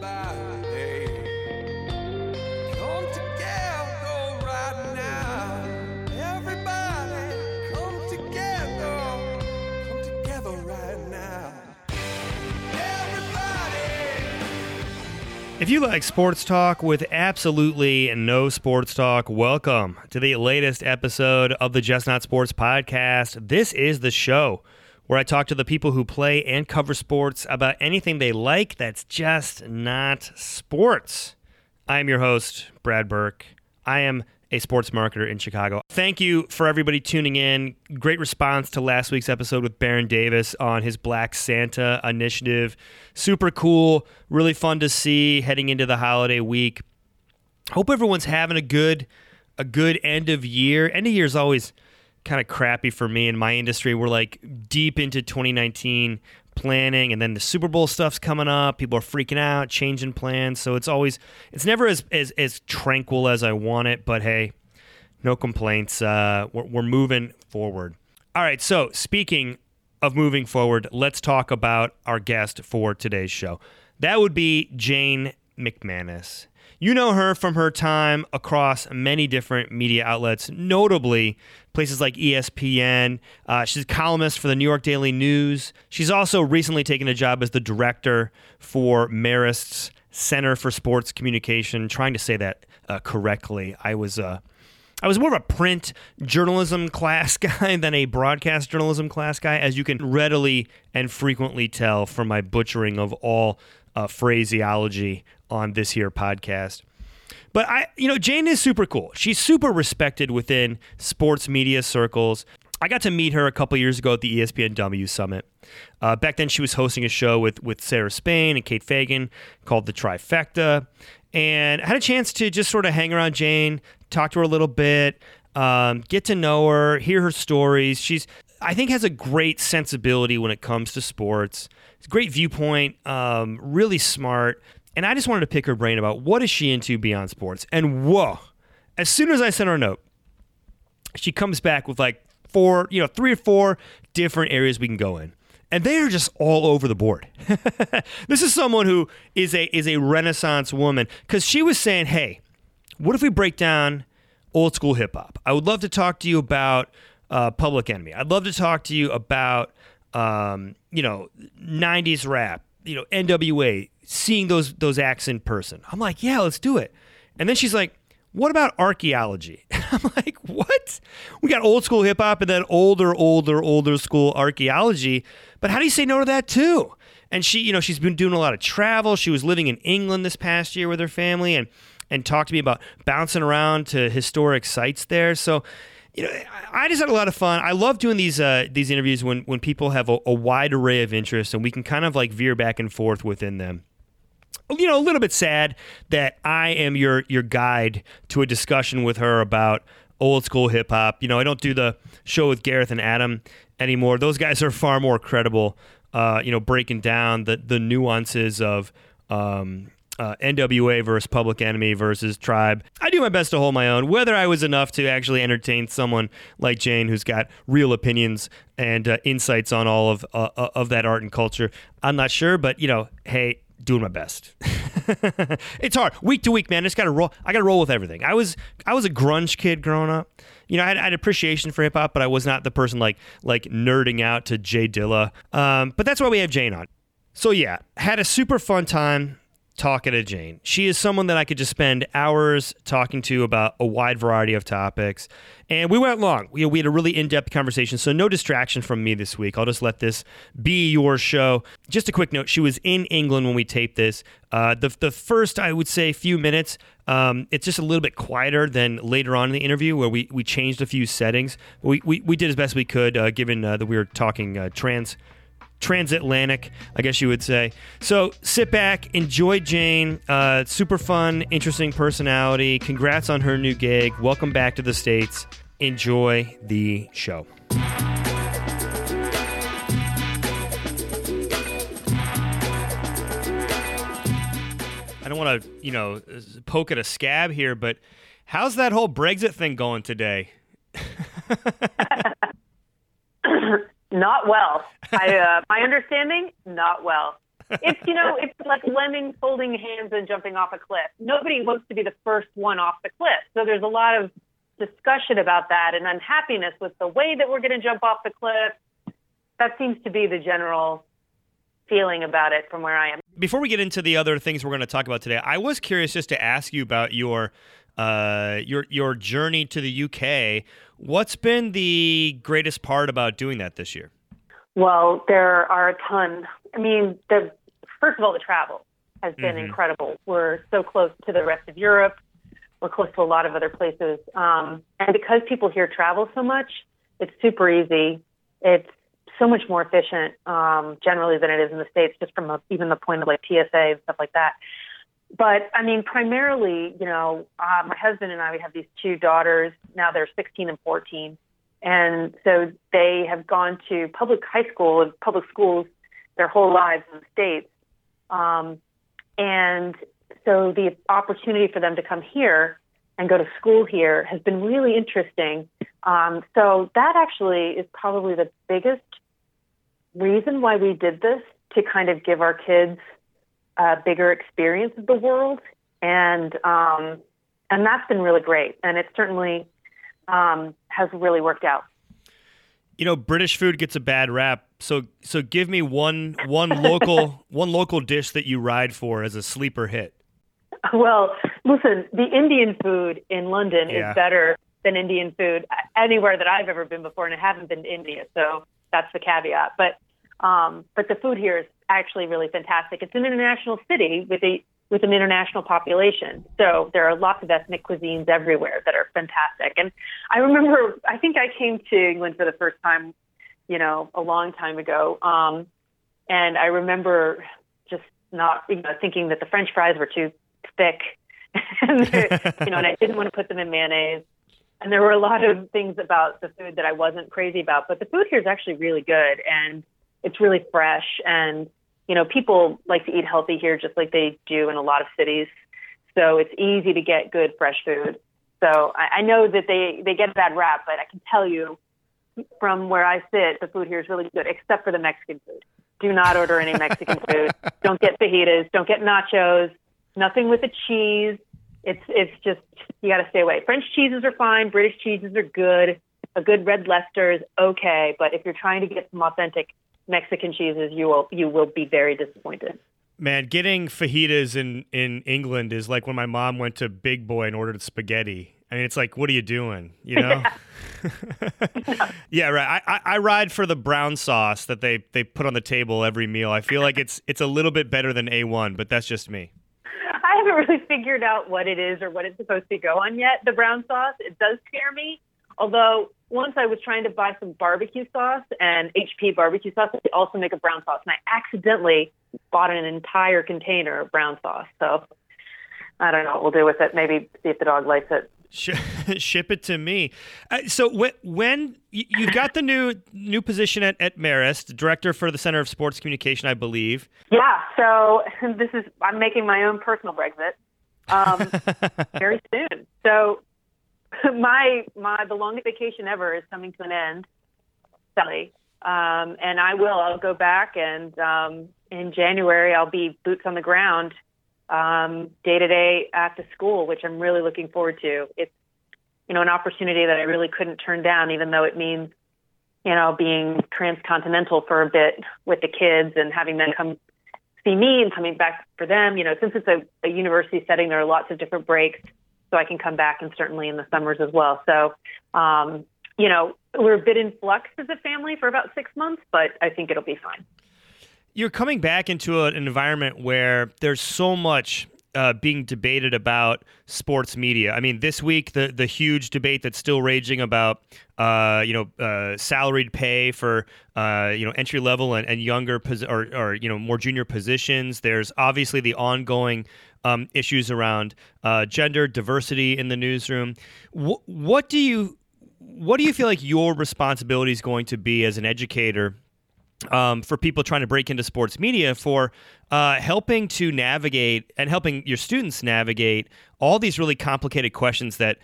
body. Come together right now. Everybody, come together right now. Everybody. If you like sports talk with absolutely no sports talk, welcome to the latest episode of the Just Not Sports podcast. This is the show where I talk to the people who play and cover sports about anything they like that's just not sports. I am your host, Brad Burke. I am a sports marketer in Chicago. Thank you for everybody tuning in. Great response to last week's episode with Baron Davis on his Black Santa initiative. Super cool, really fun to see heading into the holiday week. Hope everyone's having a good end of year. End of year is always kind of crappy for me in my industry. We're like deep into 2019 planning, and then the Super Bowl stuff's coming up. People are freaking out, changing plans. So it's never as tranquil as I want it, but hey, no complaints. We're moving forward. All right, so speaking of moving forward, let's talk about our guest for today's show. That would be Jane McManus. You know her from her time across many different media outlets, notably places like ESPN. She's a columnist for the New York Daily News. She's also recently taken a job as the director for Marist's Center for Sports Communication. Trying to say that correctly. I was more of a print journalism class guy than a broadcast journalism class guy, as you can readily and frequently tell from my butchering of all phraseology on this here podcast. But Jane is super cool. She's super respected within sports media circles. I got to meet her a couple years ago at the ESPNW Summit. Back then she was hosting a show with Sarah Spain and Kate Fagan called The Trifecta. And I had a chance to just sort of hang around Jane, talk to her a little bit, get to know her, hear her stories. She's, I think, has a great sensibility when it comes to sports. It's a great viewpoint, really smart. And I just wanted to pick her brain about what is she into beyond sports. And whoa, as soon as I sent her a note, she comes back with like three or four different areas we can go in. And they are just all over the board. This is someone who is a Renaissance woman, because she was saying, hey, what if we break down old school hip hop? I would love to talk to you about Public Enemy. I'd love to talk to you about 90s rap, N.W.A., seeing those acts in person. I'm like, yeah, let's do it. And then she's like, what about archaeology? And I'm like, what? We got old school hip hop and then older school archaeology. But how do you say no to that too? And she, she's been doing a lot of travel. She was living in England this past year with her family and talked to me about bouncing around to historic sites there. So, I just had a lot of fun. I love doing these interviews when people have a wide array of interests and we can kind of like veer back and forth within them. A little bit sad that I am your guide to a discussion with her about old school hip hop. I don't do the show with Gareth and Adam anymore. Those guys are far more credible, breaking down the nuances of N.W.A. versus Public Enemy versus Tribe. I do my best to hold my own. Whether I was enough to actually entertain someone like Jane, who's got real opinions and insights on all of that art and culture, I'm not sure. But hey, doing my best. It's hard week to week, man. I got to roll with everything. I was a grunge kid growing up. I had appreciation for hip hop, but I was not the person like nerding out to Jay Dilla. But that's why we have Jane on. So yeah, had a super fun time talking to Jane. She is someone that I could just spend hours talking to about a wide variety of topics. And we went long. We had a really in-depth conversation, so no distraction from me this week. I'll just let this be your show. Just a quick note, she was in England when we taped this. The first, I would say, few minutes, it's just a little bit quieter than later on in the interview where we changed a few settings. We did as best we could, given that we were talking transatlantic, I guess you would say. So sit back, enjoy Jane. Super fun, interesting personality. Congrats on her new gig. Welcome back to the States. Enjoy the show. I don't want to, poke at a scab here, but how's that whole Brexit thing going today? Not well. My understanding, not well. It's, you know, it's like lemons holding hands and jumping off a cliff. Nobody wants to be the first one off the cliff. So there's a lot of discussion about that and unhappiness with the way that we're going to jump off the cliff. That seems to be the general feeling about it from where I am. Before we get into the other things we're going to talk about today, I was curious just to ask you about your journey to the UK. What's been the greatest part about doing that this year? Well, there are a ton. I mean, first of all, the travel has been incredible. We're so close to the rest of Europe. We're close to a lot of other places. And because people here travel so much, it's super easy. It's so much more efficient generally than it is in the States, just from even the point of like TSA and stuff like that. But I mean, primarily, you know, my husband and I, we have these two daughters. Now they're 16 and 14. And so they have gone to public high school and public schools their whole lives in the States. And so the opportunity for them to come here and go to school here has been really interesting. So that actually is probably the biggest reason why we did this, to kind of give our kids a bigger experience of the world. And that's been really great. And it certainly has really worked out. You know, British food gets a bad rap. So give me one local dish that you ride for as a sleeper hit. Well, listen, the Indian food in London is better than Indian food anywhere that I've ever been before, and I haven't been to India, so that's the caveat. But the food here is actually really fantastic. It's an international city with an international population, so there are lots of ethnic cuisines everywhere that are fantastic. And I remember, I think I came to England for the first time, you know, a long time ago, and I remember just not, you know, thinking that the French fries were too thick, and you know, and I didn't want to put them in mayonnaise. And there were a lot of things about the food that I wasn't crazy about, but the food here is actually really good, and it's really fresh. And, you know, people like to eat healthy here just like they do in a lot of cities. So it's easy to get good, fresh food. So I know that they get a bad rap, but I can tell you from where I sit, the food here is really good, except for the Mexican food. Do not order any Mexican food. Don't get fajitas. Don't get nachos. Nothing with the cheese. It's just, you got to stay away. French cheeses are fine. British cheeses are good. A good red Leicester is okay. But if you're trying to get some authentic Mexican cheeses, you will be very disappointed. Man, getting fajitas in England is like when my mom went to Big Boy and ordered spaghetti. I mean, it's like, what are you doing? You know? Yeah. Yeah, right. I ride for the brown sauce that they put on the table every meal. I feel like it's a little bit better than A1, but that's just me. I haven't really figured out what it is or what it's supposed to go on yet, the brown sauce. It does scare me. Although once I was trying to buy some barbecue sauce and HP barbecue sauce, they also make a brown sauce. And I accidentally bought an entire container of brown sauce. So I don't know what we'll do with it. Maybe see if the dog likes it. Ship it to me. So when you got the new position at Marist, director for the Center of Sports Communication, I believe. Yeah. So I'm making my own personal Brexit very soon. So my the longest vacation ever is coming to an end, Sally. And I'll go back, and in January I'll be boots on the ground, day to day at the school, which I'm really looking forward to. It's, you know, an opportunity that I really couldn't turn down, even though it means, you know, being transcontinental for a bit with the kids and having them come see me and coming back for them. You know, since it's a university setting, there are lots of different breaks, so I can come back, and certainly in the summers as well. So, you know, we're a bit in flux as a family for about 6 months, but I think it'll be fine. You're coming back into an environment where there's so much being debated about sports media. I mean, this week, the huge debate that's still raging about, salaried pay for, entry level and younger or more junior positions. There's obviously the ongoing issues around gender diversity in the newsroom. What do you feel like your responsibility is going to be as an educator for people trying to break into sports media, for helping to navigate and helping your students navigate all these really complicated questions that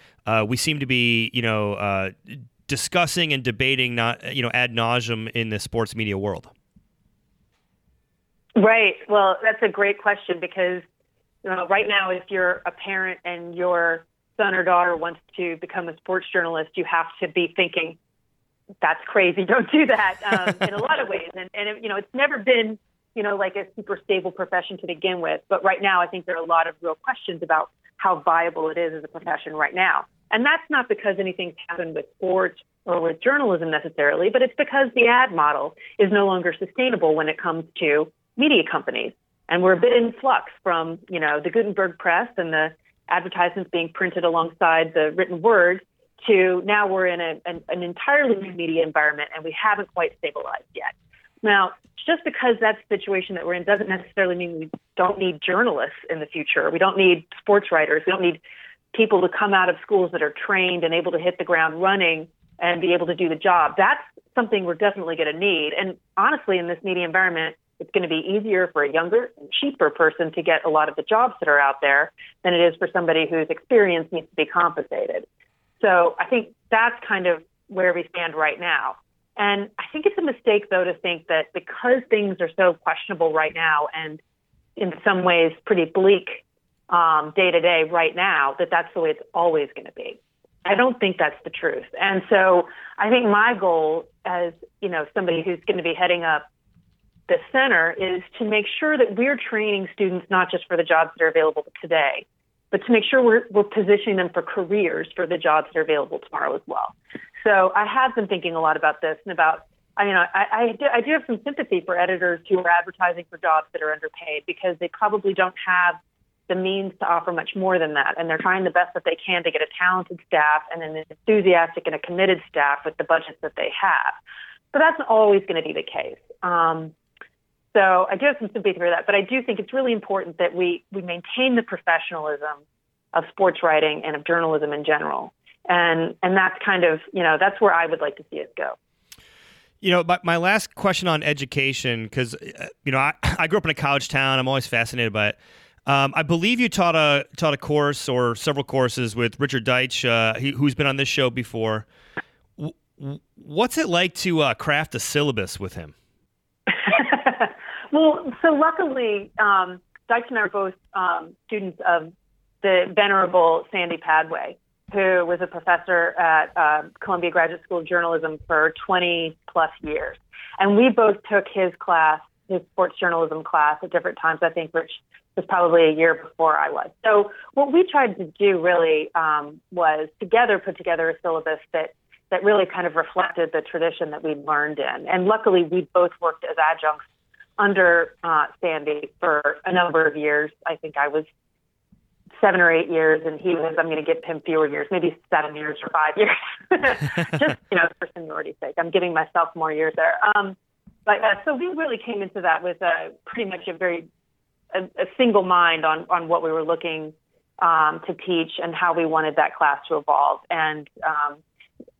we seem to be, discussing and debating, not ad nauseum in the sports media world? Right. Well, that's a great question because right now, if you're a parent and your son or daughter wants to become a sports journalist, you have to be thinking, that's crazy. Don't do that in a lot of ways. And it's never been, like a super stable profession to begin with. But right now, I think there are a lot of real questions about how viable it is as a profession right now. And that's not because anything's happened with sports or with journalism necessarily, but it's because the ad model is no longer sustainable when it comes to media companies. And we're a bit in flux from, the Gutenberg press and the advertisements being printed alongside the written word to now we're in an entirely new media environment, and we haven't quite stabilized yet. Now, just because that's the situation that we're in doesn't necessarily mean we don't need journalists in the future. We don't need sports writers. We don't need people to come out of schools that are trained and able to hit the ground running and be able to do the job. That's something we're definitely going to need. And honestly, in this media environment, it's going to be easier for a younger, cheaper person to get a lot of the jobs that are out there than it is for somebody whose experience needs to be compensated. So I think that's kind of where we stand right now. And I think it's a mistake, though, to think that because things are so questionable right now and in some ways pretty bleak day-to-day right now, that that's the way it's always going to be. I don't think that's the truth. And so I think my goal as, somebody who's going to be heading up the center is to make sure that we're training students not just for the jobs that are available today, but to make sure we're positioning them for careers for the jobs that are available tomorrow as well. So I have been thinking a lot about this and about, I do have some sympathy for editors who are advertising for jobs that are underpaid because they probably don't have the means to offer much more than that. And they're trying the best that they can to get a talented staff and an enthusiastic and a committed staff with the budgets that they have. But that's not always going to be the case. So I do have some sympathy for that, but I do think it's really important that we maintain the professionalism of sports writing and of journalism in general. And that's kind of, that's where I would like to see us go. My last question on education, because, I grew up in a college town. I'm always fascinated by it. I believe you taught a course or several courses with Richard Deitch, who's been on this show before. What's it like to craft a syllabus with him? Well, so luckily, Deitch and I are both students of the venerable Sandy Padway, who was a professor at Columbia Graduate School of Journalism for 20-plus years. And we both took his class, his sports journalism class, at different times, I think, which was probably a year before I was. So what we tried to do really was together put together a syllabus that really kind of reflected the tradition that we learned in. And luckily, we both worked as adjuncts under Sandy for a number of years. I think I was 7 or 8 years, and he was, I'm going to give him fewer years, maybe 7 years or 5 years, just, for seniority's sake. I'm giving myself more years there. So we really came into that with a single mind on what we were looking to teach and how we wanted that class to evolve. And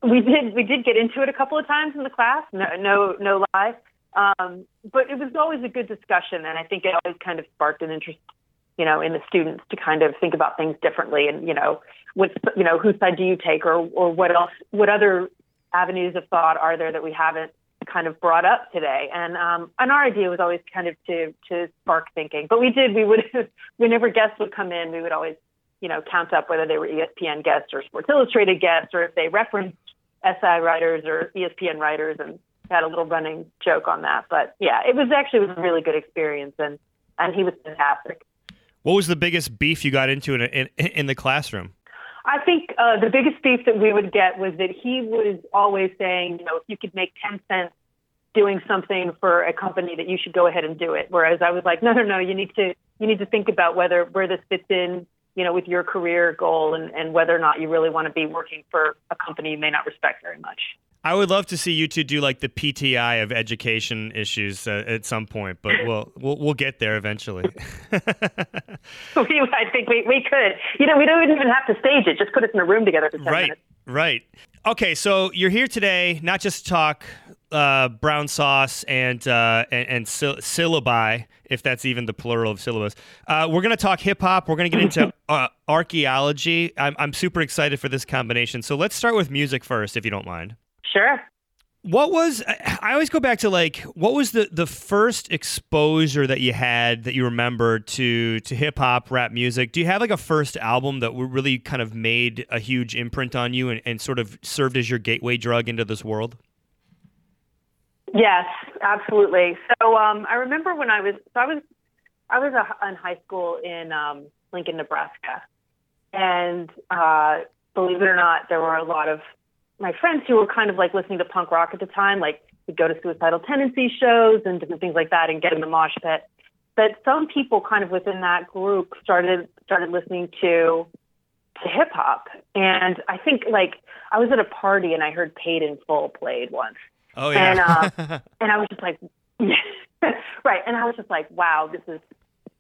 we did get into it a couple of times in the class, no lie. But it was always a good discussion, and I think it always kind of sparked an interest, in the students to kind of think about things differently and, whose side do you take or what else, what other avenues of thought are there that we haven't kind of brought up today? And our idea was always kind of to spark thinking, but whenever guests would come in, we would always, count up whether they were ESPN guests or Sports Illustrated guests or if they referenced SI writers or ESPN writers and had a little running joke on that. But yeah, it was a really good experience and he was fantastic. What was the biggest beef you got into in the classroom? I think the biggest beef that we would get was that he was always saying, if you could make 10 cents doing something for a company that you should go ahead and do it. Whereas I was like, no, you need to think about where this fits in, with your career goal and whether or not you really want to be working for a company you may not respect very much. I would love to see you two do like the PTI of education issues at some point, but we'll get there eventually. I think we could. We don't even have to stage it. Just put us in a room together for 10 minutes. Right. Okay, so you're here today not just to talk brown sauce and syllabi, if that's even the plural of syllabus. We're going to talk hip-hop. We're going to get into archaeology. I'm super excited for this combination. So let's start with music first, if you don't mind. Sure. What was, I always go back to like, what was the first exposure that you had that you remember to hip hop, rap music? Do you have like a first album that really kind of made a huge imprint on you and sort of served as your gateway drug into this world? Yes, absolutely. So I remember when I was in high school in Lincoln, Nebraska. And believe it or not, there were a lot of my friends who were kind of like listening to punk rock at the time, like would go to Suicidal Tendency shows and different things like that and get in the mosh pit. But some people kind of within that group started listening to hip hop. And I think like I was at a party and I heard Paid in Full played once. Oh yeah. And and I was just like right. And I was just like, wow, this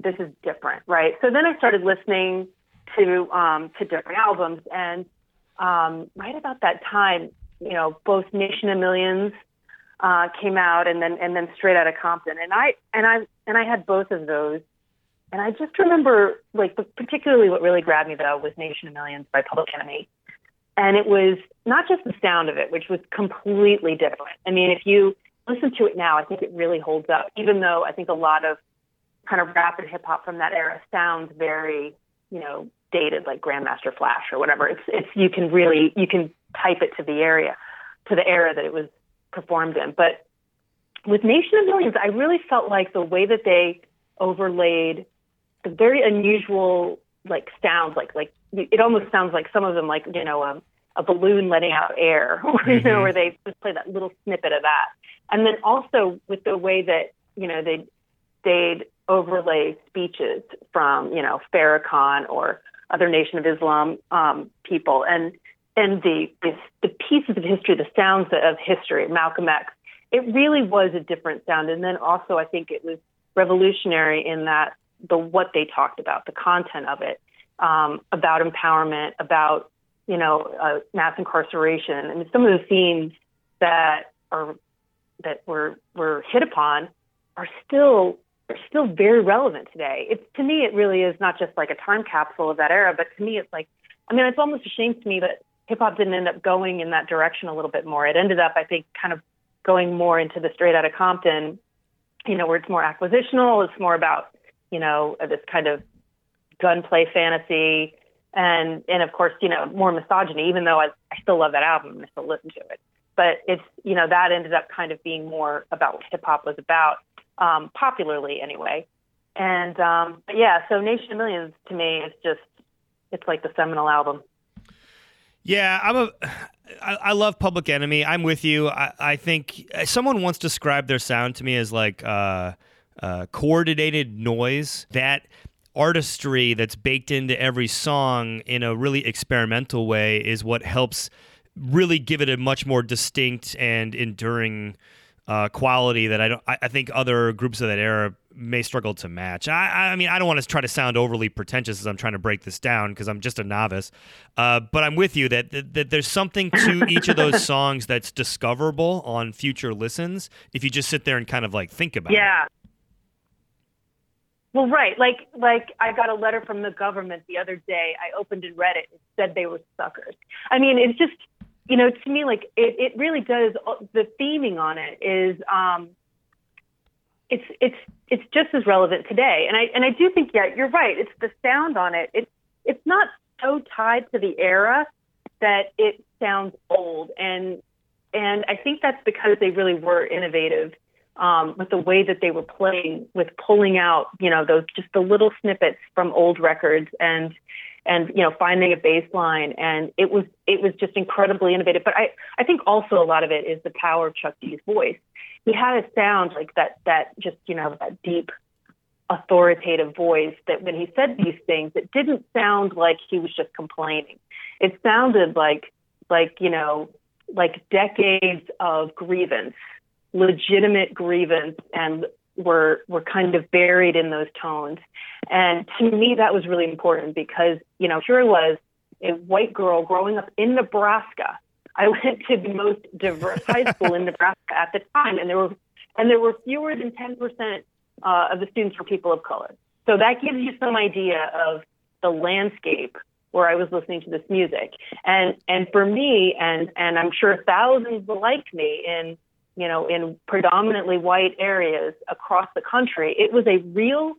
is different, right? So then I started listening to different albums, and right about that time, you know, both Nation of Millions came out, and then Straight Outta Compton, and I had both of those, and I just remember like particularly what really grabbed me though was Nation of Millions by Public Enemy, and it was not just the sound of it, which was completely different. I mean, if you listen to it now, I think it really holds up, even though I think a lot of kind of rap and hip hop from that era sounds very, you know, dated, like Grandmaster Flash or whatever. It's you can type it to the era that it was performed in. But with Nation of Millions, I really felt like the way that they overlaid the very unusual like sounds, like it almost sounds like some of them, like, you know, a balloon letting out air, or you know, where they just play that little snippet of that. And then also with the way that, you know, they'd overlay speeches from, you know, Farrakhan or other Nation of Islam people, and the pieces of history, the sounds of history, Malcolm X. It really was a different sound, and then also I think it was revolutionary in that what they talked about, the content of it, about empowerment, about, you know, mass incarceration, and some of the themes that were hit upon are still very relevant today. It's, to me, it really is not just like a time capsule of that era, but to me, it's like, I mean, it's almost a shame to me that hip hop didn't end up going in that direction a little bit more. It ended up, I think, kind of going more into the Straight Outta Compton, you know, where it's more acquisitional. It's more about, you know, this kind of gunplay fantasy, and of course, you know, more misogyny. Even though I still love that album and I still listen to it, but it's, you know, that ended up kind of being more about what hip hop was about. Popularly anyway. And but yeah, so Nation of Millions to me is just, it's like the seminal album. Yeah, I love Public Enemy. I'm with you. I think someone once described their sound to me as like coordinated noise. That artistry that's baked into every song in a really experimental way is what helps really give it a much more distinct and enduring quality that I think other groups of that era may struggle to match. I mean, I don't want to try to sound overly pretentious as I'm trying to break this down because I'm just a novice. But I'm with you that there's something to each of those songs that's discoverable on future listens if you just sit there and kind of like think about it. Yeah. Well, right. Like I got a letter from the government the other day. I opened and read it. It said they were suckers. I mean, it's just, you know, to me, like it really does. The theming on it is, it's just as relevant today. And I do think, yeah, you're right. It's the sound on it. It's not so tied to the era that it sounds old. And I think that's because they really were innovative with the way that they were playing, with pulling out, you know, those just the little snippets from old records and you know, finding a baseline, and it was just incredibly innovative. But I think also a lot of it is the power of Chuck D's voice. He had a sound like that just, you know, that deep, authoritative voice that when he said these things, it didn't sound like he was just complaining. It sounded like, you know, like decades of grievance, legitimate grievance, and were kind of buried in those tones. And to me, that was really important because, you know, here I was, a white girl growing up in Nebraska. I went to the most diverse high school in Nebraska at the time, and there were fewer than 10% of the students were people of color. So that gives you some idea of the landscape where I was listening to this music. And for me, and I'm sure thousands like me in, you know, in predominantly white areas across the country, it was a real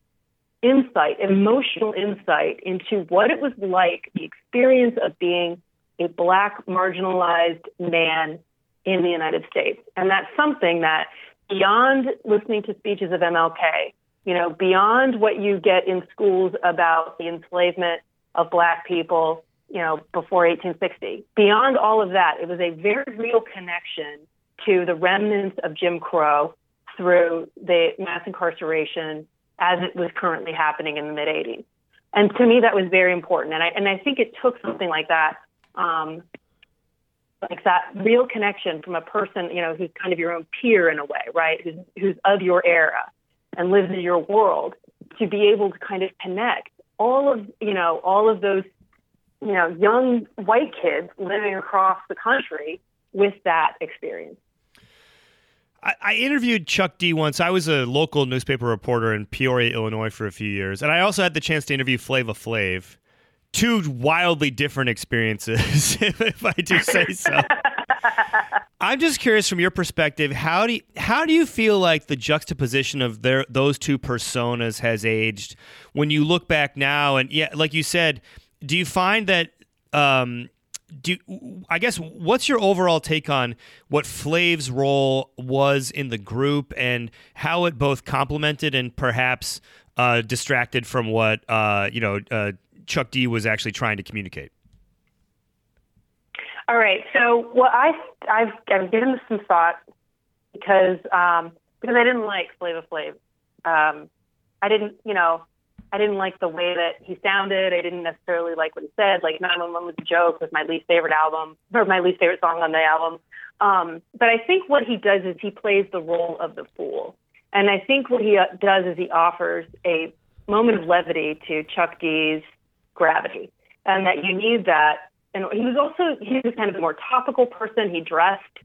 insight, emotional insight into what it was like, the experience of being a Black marginalized man in the United States. And that's something that beyond listening to speeches of MLK, you know, beyond what you get in schools about the enslavement of Black people, you know, before 1860, beyond all of that, it was a very real connection to the remnants of Jim Crow through the mass incarceration as it was currently happening in the mid-'80s. And to me, that was very important. And I think it took something like that real connection from a person, you know, who's kind of your own peer in a way, right, who's of your era and lives in your world, to be able to kind of connect all of those, you know, young white kids living across the country with that experience. I interviewed Chuck D once. I was a local newspaper reporter in Peoria, Illinois for a few years. And I also had the chance to interview Flava Flav. Two wildly different experiences, if I do say so. I'm just curious from your perspective, how do you feel like the juxtaposition of those two personas has aged when you look back now? And yeah, like you said, do you find that I guess what's your overall take on what Flav's role was in the group and how it both complemented and perhaps distracted from what Chuck D was actually trying to communicate? All right, so what I've given this some thought because I didn't like Flava Flav. I didn't like the way that he sounded. I didn't necessarily like what he said. Like 911 was a joke, was my least favorite album or my least favorite song on the album. But I think what he does is he plays the role of the fool, and I think what he does is he offers a moment of levity to Chuck D's gravity, and that you need that. And he was kind of a more topical person. He dressed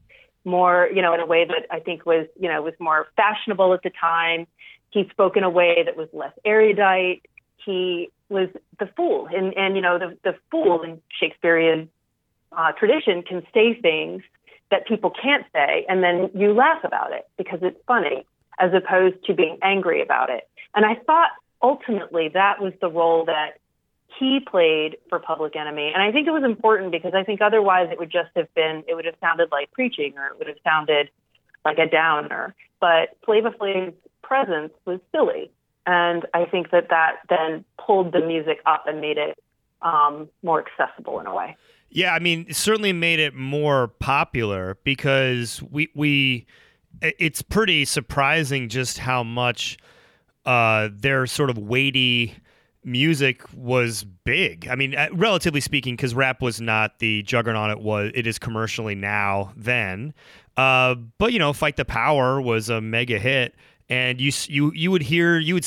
more, you know, in a way that I think was, you know, was more fashionable at the time. He spoke in a way that was less erudite. He was the fool. And you know, the fool in Shakespearean tradition can say things that people can't say, and then you laugh about it because it's funny, as opposed to being angry about it. And I thought ultimately that was the role that he played for Public Enemy. And I think it was important because I think otherwise it would have sounded like preaching, or it would have sounded like a downer. But Flava Flav's presence was silly. And I think that then pulled the music up and made it more accessible in a way. Yeah, I mean, it certainly made it more popular because it's pretty surprising just how much their sort of weighty music was big. I mean, relatively speaking, because rap was not the juggernaut it is commercially now then. But you know, Fight the Power was a mega hit, and you would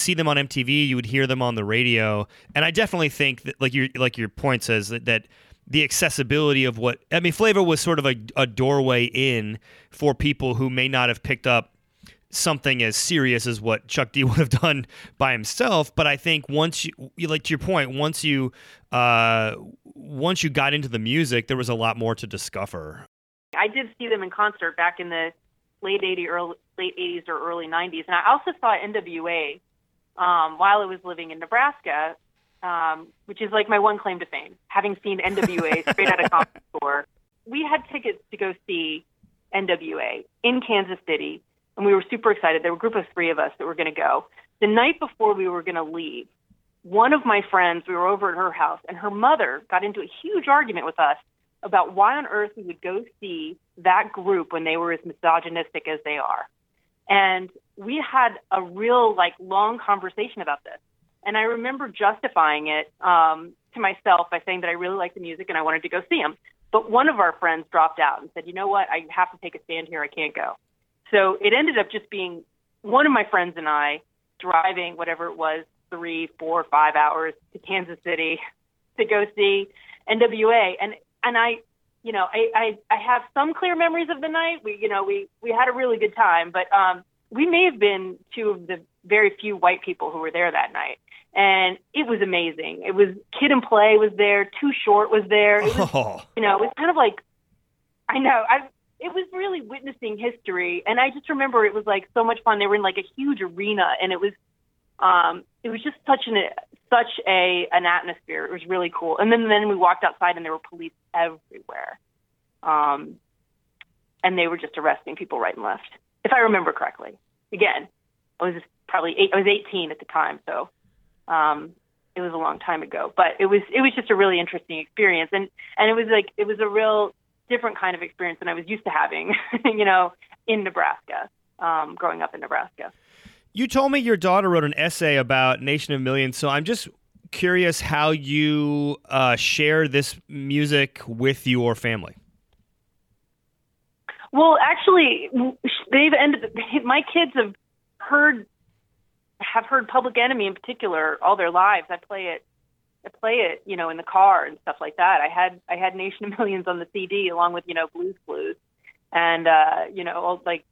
see them on MTV, you would hear them on the radio, and I definitely think that like your point says that the accessibility of what I mean, Flava was sort of a doorway in for people who may not have picked up something as serious as what Chuck D would have done by himself. But I think once you, like to your point, once you got into the music, there was a lot more to discover. I did see them in concert back in the late 80s or early 90s. And I also saw N.W.A. While I was living in Nebraska, which is like my one claim to fame, having seen N.W.A. Straight Outta Compton tour. We had tickets to go see N.W.A. in Kansas City, and we were super excited. There were a group of three of us that were going to go. The night before we were going to leave, one of my friends, we were over at her house, and her mother got into a huge argument with us about why on earth we would go see that group when they were as misogynistic as they are. And we had a real, like, long conversation about this. And I remember justifying it to myself by saying that I really liked the music and I wanted to go see them. But one of our friends dropped out and said, you know what, I have to take a stand here, I can't go. So it ended up just being one of my friends and I driving whatever it was, 3, 4, 5 hours to Kansas City to go see N.W.A. And I, you know, I have some clear memories of the night. We had a really good time, but we may have been two of the very few white people who were there that night. And it was amazing. It was Kid and Play was there. Too Short was there. It was, you know, it was kind of like, it was really witnessing history. And I just remember it was like so much fun. They were in like a huge arena, and it was just such an atmosphere. It was really cool. And then we walked outside and there were police everywhere. And they were just arresting people right and left. If I remember correctly. Again, I was 18 at the time. So, it was a long time ago, but it was just a really interesting experience. And it was a real different kind of experience than I was used to having, you know, in Nebraska, growing up in Nebraska. You told me your daughter wrote an essay about Nation of Millions, so I'm just curious how you share this music with your family. Well, actually, my kids have heard Public Enemy in particular all their lives. I play it, you know, in the car and stuff like that. I had Nation of Millions on the CD along with, you know, Blues Blues and, you know, all, like,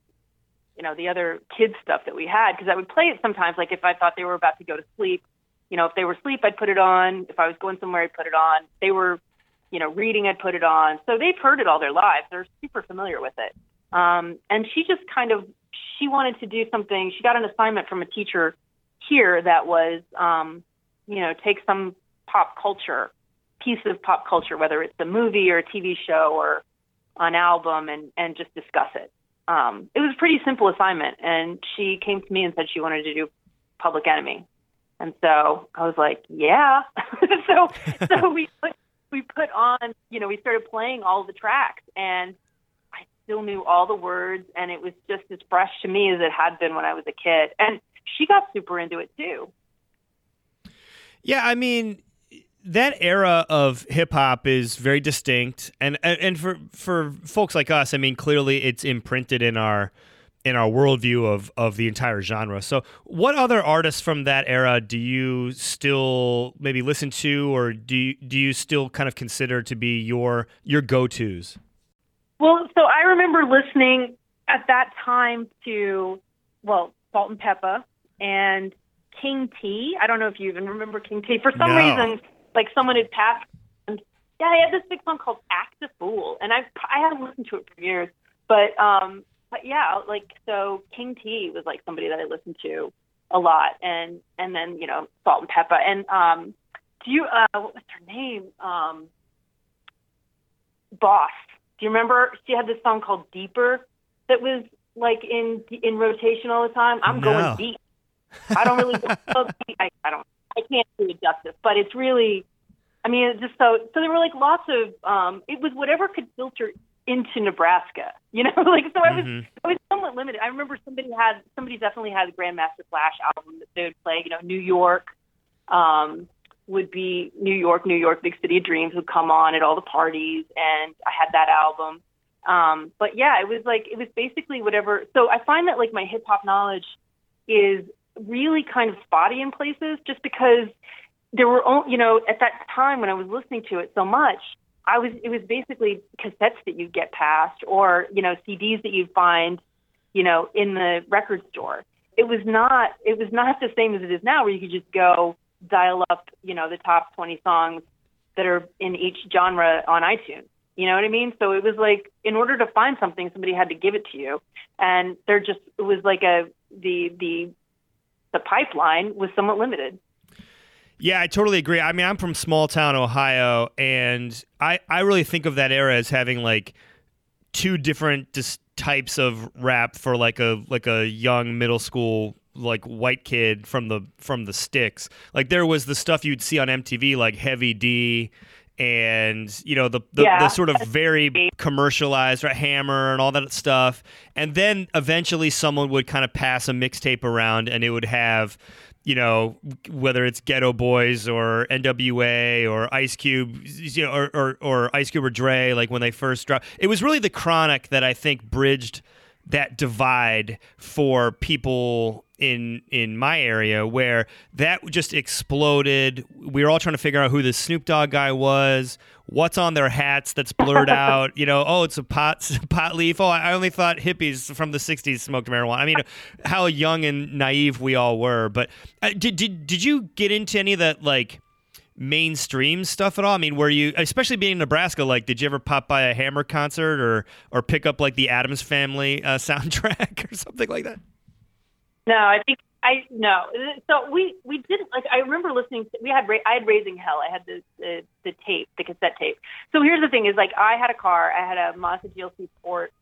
you know, the other kids stuff that we had, because I would play it sometimes. Like if I thought they were about to go to sleep, you know, if they were asleep, I'd put it on. If I was going somewhere, I'd put it on. If they were, you know, reading, I'd put it on. So they've heard it all their lives. They're super familiar with it. And she just she wanted to do something. She got an assignment from a teacher here that was, you know, take some piece of pop culture, whether it's a movie or a TV show or an album, and just discuss it. It was a pretty simple assignment, and she came to me and said she wanted to do Public Enemy. And so I was like, yeah. so we put on, you know, we started playing all the tracks, and I still knew all the words, and it was just as fresh to me as it had been when I was a kid. And she got super into it too. Yeah, I mean, that era of hip hop is very distinct, and for folks like us, I mean, clearly it's imprinted in our worldview of the entire genre. So, what other artists from that era do you still maybe listen to, or do you still kind of consider to be your go-tos? Well, so I remember listening at that time to Salt-N-Pepa and King Tee. I don't know if you even remember King Tee. For some reason. Like someone had passed, and yeah, I had this big song called "Act a Fool," and I haven't listened to it for years, but yeah, like so King Tee was like somebody that I listened to a lot, and then, you know, Salt-N-Pepa, and what was her name? Boss. Do you remember? She had this song called "Deeper" that was like in rotation all the time. I'm going deep. I don't really. I can't do it justice, but it's really, I mean, it's just so there were like lots of, it was whatever could filter into Nebraska, you know, like, so I was somewhat limited. I remember somebody definitely had the Grandmaster Flash album that they would play, you know, New York, would be New York, Big City of Dreams would come on at all the parties. And I had that album. But yeah, it was basically whatever. So I find that like my hip hop knowledge is really kind of spotty in places, just because there were, you know, at that time when I was listening to it so much, it was basically cassettes that you'd get passed, or, you know, CDs that you'd find, you know, in the record store. It was not the same as it is now, where you could just go dial up, you know, the top 20 songs that are in each genre on iTunes. You know what I mean? So it was like, in order to find something, somebody had to give it to you, and the pipeline was somewhat limited. Yeah, I totally agree. I mean, I'm from small town Ohio, and I really think of that era as having like two different types of rap for like a young middle school like white kid from the sticks. Like there was the stuff you'd see on MTV, like Heavy D, and you know the sort of very commercialized, right, Hammer and all that stuff, and then eventually someone would kind of pass a mixtape around, and it would have, you know, whether it's Ghetto Boys or N.W.A. or Ice Cube, you know, or Ice Cube or Dre, like when they first dropped. It was really the Chronic that I think bridged that divide for people in my area, where that just exploded. We were all trying to figure out who the Snoop Dogg guy was, what's on their hats that's blurred out, you know, oh, it's a pot leaf. Oh, I only thought hippies from the 60s smoked marijuana. I mean, how young and naive we all were. But did you get into any of that, like, mainstream stuff at all? I mean, were you, especially being in Nebraska, like, did you ever pop by a Hammer concert or pick up, like, the Addams Family soundtrack or something like that? No, no. So we didn't, like, I remember listening to, I had Raising Hell. I had the tape, the cassette tape. So here's the thing is, like, I had a car. I had a Mazda GLC Sport,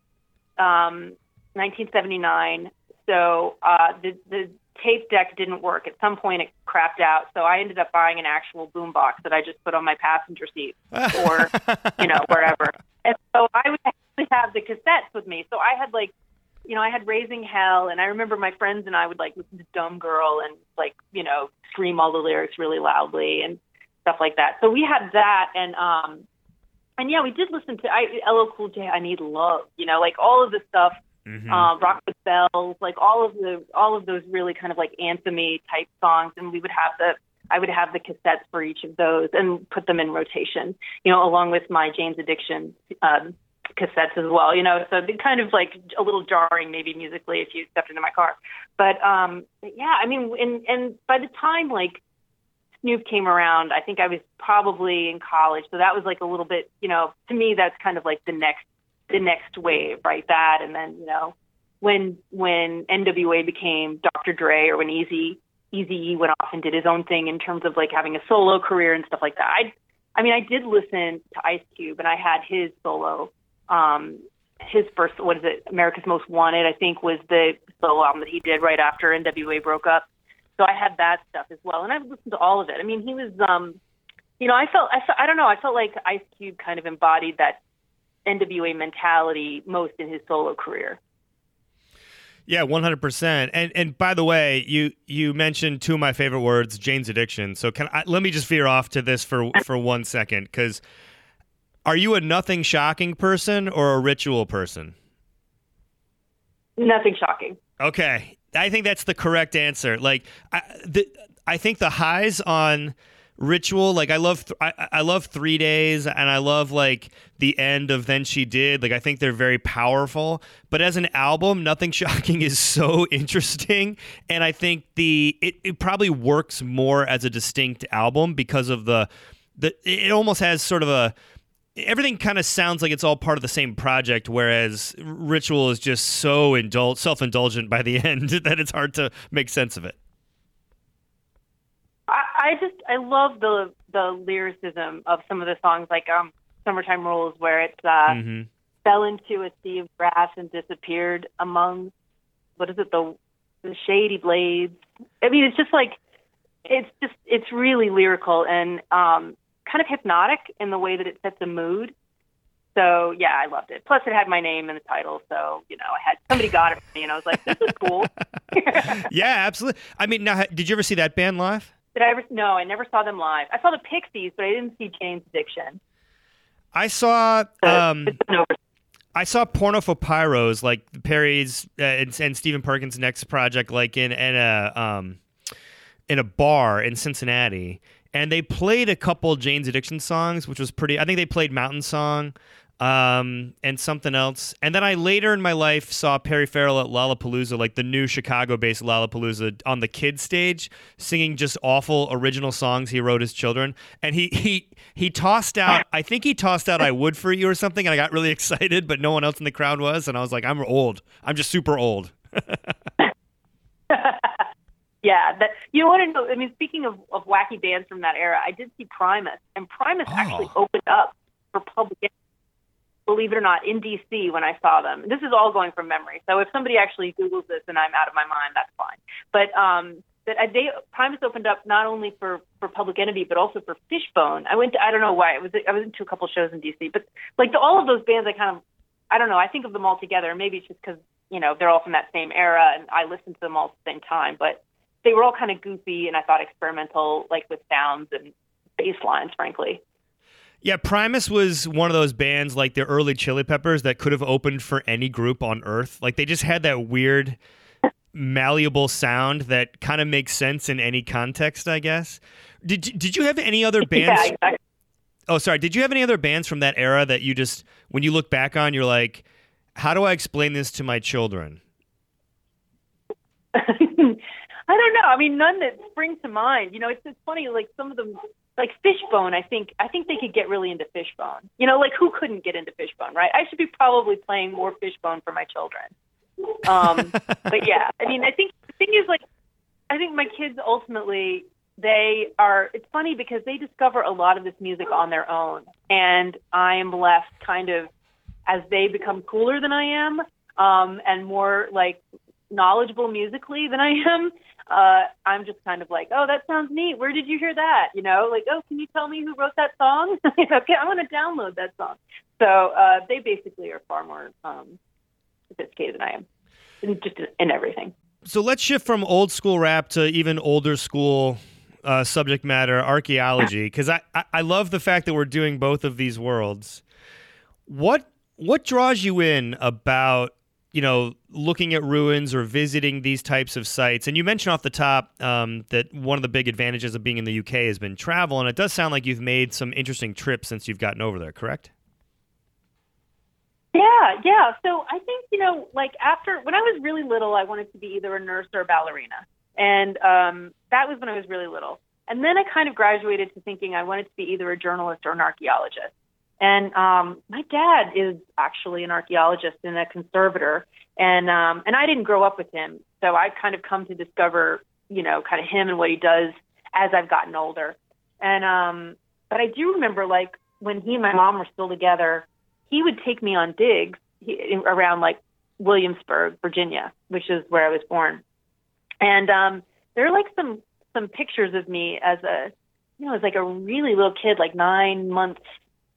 1979. So the tape deck didn't work. At some point, it crapped out. So I ended up buying an actual boombox that I just put on my passenger seat or, you know, wherever. And so I would actually have the cassettes with me. So I had, like, you know, I had Raising Hell, and I remember my friends and I would, like, listen to Dumb Girl and, like, you know, scream all the lyrics really loudly and stuff like that. So we had that, and yeah, we did listen to LL Cool J, I Need Love, you know, like, all of the stuff, mm-hmm. Rock with Bells, like, all of those really kind of, like, anthem-y type songs, and we would have I would have the cassettes for each of those and put them in rotation, you know, along with my Jane's Addiction cassettes as well, you know, so it'd be kind of like a little jarring maybe musically if you stepped into my car. But yeah, I mean, and by the time, like, Snoop came around, I think I was probably in college. So that was, like, a little bit, you know, to me, that's kind of like the next wave, right? That, and then, you know, when N.W.A. became Dr. Dre, or when Eazy-E went off and did his own thing in terms of, like, having a solo career and stuff like that. I mean, I did listen to Ice Cube, and I had his solo. His first, what is it, America's Most Wanted, I think, was the solo album that he did right after N.W.A. broke up. So I had that stuff as well, and I've listened to all of it. I mean, he was, you know, I felt like Ice Cube kind of embodied that N.W.A. mentality most in his solo career. Yeah, 100%. And by the way, you mentioned two of my favorite words, Jane's Addiction. So let me just veer off to this for 1 second, because are you a nothing shocking person or a ritual person? Nothing shocking. Okay. I think that's the correct answer. Like, I think the highs on ritual, like, I love 3 days, and I love, like, the end of Then She Did. Like, I think they're very powerful. But as an album, Nothing Shocking is so interesting. And I think it probably works more as a distinct album because of the it almost has sort of a, everything kind of sounds like it's all part of the same project, whereas Ritual is just so self-indulgent by the end that it's hard to make sense of it. I love the lyricism of some of the songs, like Summertime Rules, where it's fell into a sea of grass and disappeared among, what is it, the shady blades. I mean, it's just like, it's really lyrical and kind of hypnotic in the way that it sets a mood. So yeah, I loved it. Plus, it had my name in the title, so, you know, somebody got it for me, and I was like, "This is cool." Yeah, absolutely. I mean, now, did you ever see that band live? No, I never saw them live. I saw the Pixies, but I didn't see Jane's Addiction. I saw. I saw Porno for Pyros, like Perry's and Stephen Perkins' next project, like in a bar in Cincinnati. And they played a couple Jane's Addiction songs, which was pretty. I think they played Mountain Song and something else. And then I later in my life saw Perry Farrell at Lollapalooza, like the new Chicago-based Lollapalooza, on the kids stage, singing just awful original songs he wrote as children. And he tossed out, I think he tossed out "I Would For You" or something, and I got really excited, but no one else in the crowd was. And I was like, I'm old. I'm just super old. Yeah, that, you want to know. I mean, speaking of wacky bands from that era, I did see Primus, and Primus actually opened up for Public Enemy, believe it or not, in D.C. when I saw them. This is all going from memory, so if somebody actually Googles this and I'm out of my mind, that's fine. But Primus opened up not only for Public Enemy, but also for Fishbone. I don't know why. I was into a couple shows in D.C., but like all of those bands, I don't know. I think of them all together. Maybe it's just because, you know, they're all from that same era, and I listened to them all at the same time, but they were all kind of goofy, and I thought experimental, like with sounds and bass lines, frankly. Yeah, Primus was one of those bands like the early Chili Peppers that could have opened for any group on earth. Like they just had that weird malleable sound that kind of makes sense in any context, I guess. Did you have any other bands? Yeah, exactly. Oh, sorry. Did you have any other bands from that era that you just, when you look back on, you're like, how do I explain this to my children? I don't know. I mean, none that spring to mind. You know, it's funny, like some of them, like Fishbone, I think they could get really into Fishbone. You know, like who couldn't get into Fishbone, right? I should be probably playing more Fishbone for my children. But yeah, I mean, I think the thing is like, I think my kids ultimately, it's funny because they discover a lot of this music on their own. And I'm left kind of, as they become cooler than I am, and more like knowledgeable musically than I am, I'm just kind of like, oh, that sounds neat. Where did you hear that? You know, like, oh, can you tell me who wrote that song? Okay, I want to download that song. So they basically are far more sophisticated than I am, just in everything. So let's shift from old school rap to even older school subject matter, archaeology, because I love the fact that we're doing both of these worlds. What draws you in about, you know, looking at ruins or visiting these types of sites? And you mentioned off the top that one of the big advantages of being in the UK has been travel, and it does sound like you've made some interesting trips since you've gotten over there, correct? Yeah. So I think, you know, like after, when I was really little, I wanted to be either a nurse or a ballerina. And that was when I was really little. And then I kind of graduated to thinking I wanted to be either a journalist or an archaeologist. And my dad is actually an archaeologist and a conservator. And I didn't grow up with him. So I kind of come to discover, you know, kind of him and what he does as I've gotten older. And but I do remember, like, when he and my mom were still together, he would take me on digs around, like, Williamsburg, Virginia, which is where I was born. And there are, like, some pictures of me as a, you know, as, like, a really little kid, like 9 months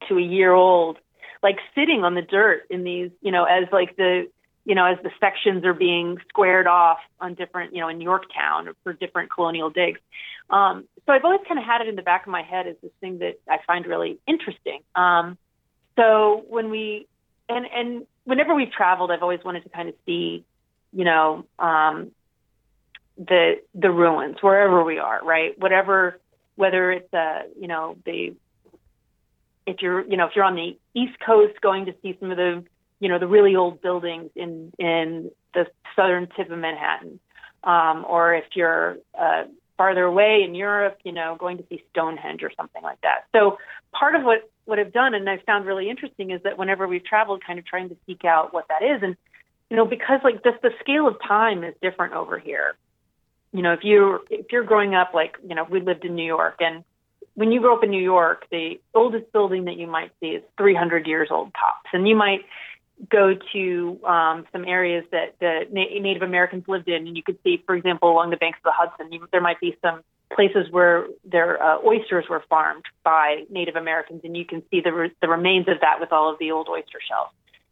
to a year old, like, sitting on the dirt in these, you know, as, like, the, you know, as the sections are being squared off on different, you know, in Yorktown or for different colonial digs. So I've always kind of had it in the back of my head as this thing that I find really interesting. So when we, and whenever we've traveled, I've always wanted to kind of see, you know, the ruins, wherever we are, right? Whatever, whether it's, you know, if you're on the East Coast going to see some of the, you know, the really old buildings in the southern tip of Manhattan, or if you're, farther away in Europe, you know, going to see Stonehenge or something like that. So part of what I've done and I've found really interesting is that whenever we've traveled, kind of trying to seek out what that is. And, you know, because like just the scale of time is different over here. You know, if you're growing up, like, you know, we lived in New York, and when you grow up in New York, the oldest building that you might see is 300 years old tops. And you might go to some areas that the Native Americans lived in, and you could see, for example, along the banks of the Hudson, there might be some places where their oysters were farmed by Native Americans, and you can see the remains of that with all of the old oyster shells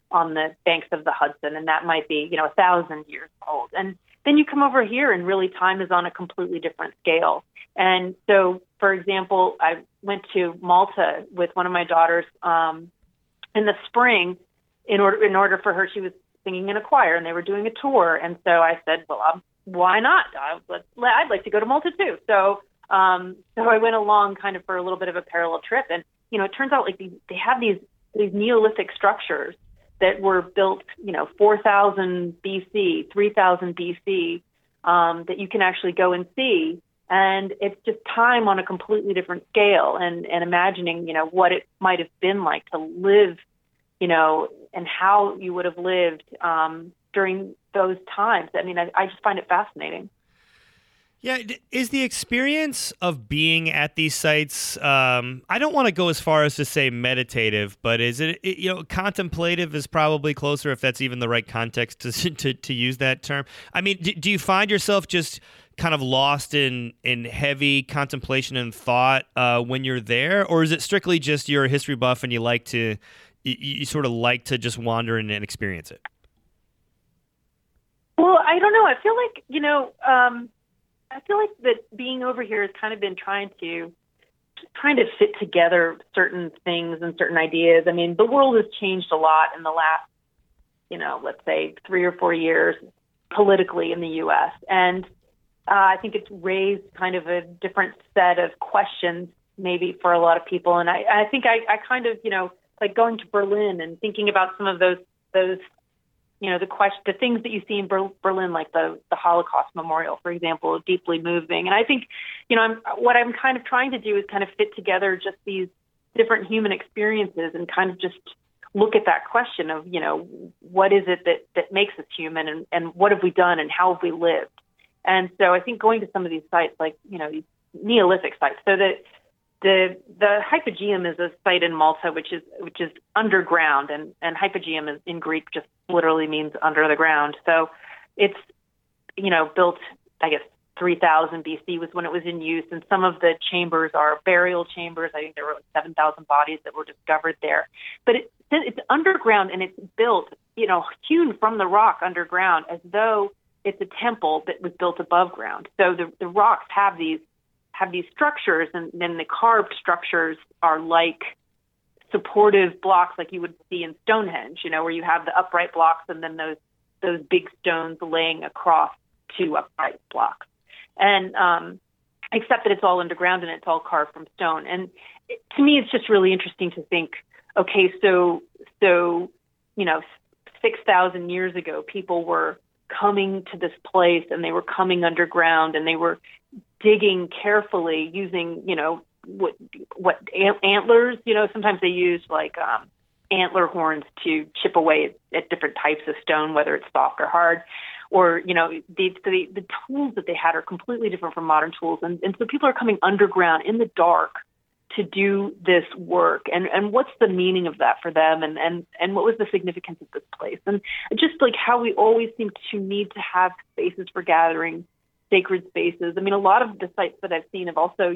on the banks of the Hudson, and that might be, you know, 1,000 years old. And then you come over here, and really time is on a completely different scale. And so, for example, I went to Malta with one of my daughters in the spring. In order for her, she was singing in a choir, and they were doing a tour. And so I said, well, why not? I'd like to go to Malta too. So so I went along kind of for a little bit of a parallel trip. And, you know, it turns out like they have these Neolithic structures that were built, you know, 4,000 BC, 3,000 BC, that you can actually go and see. And it's just time on a completely different scale and imagining, you know, what it might have been like to live, you know, and how you would have lived during those times. I mean, I just find it fascinating. Yeah. Is the experience of being at these sites, I don't want to go as far as to say meditative, but is it, you know, contemplative is probably closer, if that's even the right context to use that term. I mean, do you find yourself just kind of lost in heavy contemplation and thought when you're there? Or is it strictly just you're a history buff and you like to... You sort of like to just wander in and experience it? Well, I don't know. I feel like, you know, I feel like that being over here has kind of been trying to trying to fit together certain things and certain ideas. I mean, the world has changed a lot in the last, let's say 3 or 4 years politically in the U.S. And I think it's raised kind of a different set of questions maybe for a lot of people. And I think I kind of, like going to Berlin and thinking about some of those the things that you see in Berlin, like the Holocaust Memorial, for example, is deeply moving. And I think, what I'm kind of trying to do is kind of fit together just these different human experiences and kind of just look at that question of, what is it that makes us human and what have we done and how have we lived? And so I think going to some of these sites, like, these Neolithic sites, so that the Hypogeum is a site in Malta, which is underground, and Hypogeum is in Greek just literally means under the ground. So it's, built, I guess, 3000 BC was when it was in use. And some of the chambers are burial chambers. I think there were 7,000 bodies that were discovered there. But it's underground and it's built, hewn from the rock underground as though it's a temple that was built above ground. So the rocks have these structures, and then the carved structures are like supportive blocks like you would see in Stonehenge, where you have the upright blocks and then those big stones laying across two upright blocks. And except that it's all underground and it's all carved from stone. And to me, it's just really interesting to think, okay, so 6,000 years ago, people were coming to this place and they were coming underground and they were digging carefully using, what antlers, sometimes they use like antler horns to chip away at different types of stone, whether it's soft or hard, or, the tools that they had are completely different from modern tools. And so people are coming underground in the dark to do this work. And what's the meaning of that for them? And what was the significance of this place? And just like how we always seem to need to have spaces for gathering, sacred spaces. I mean, a lot of the sites that I've seen have also,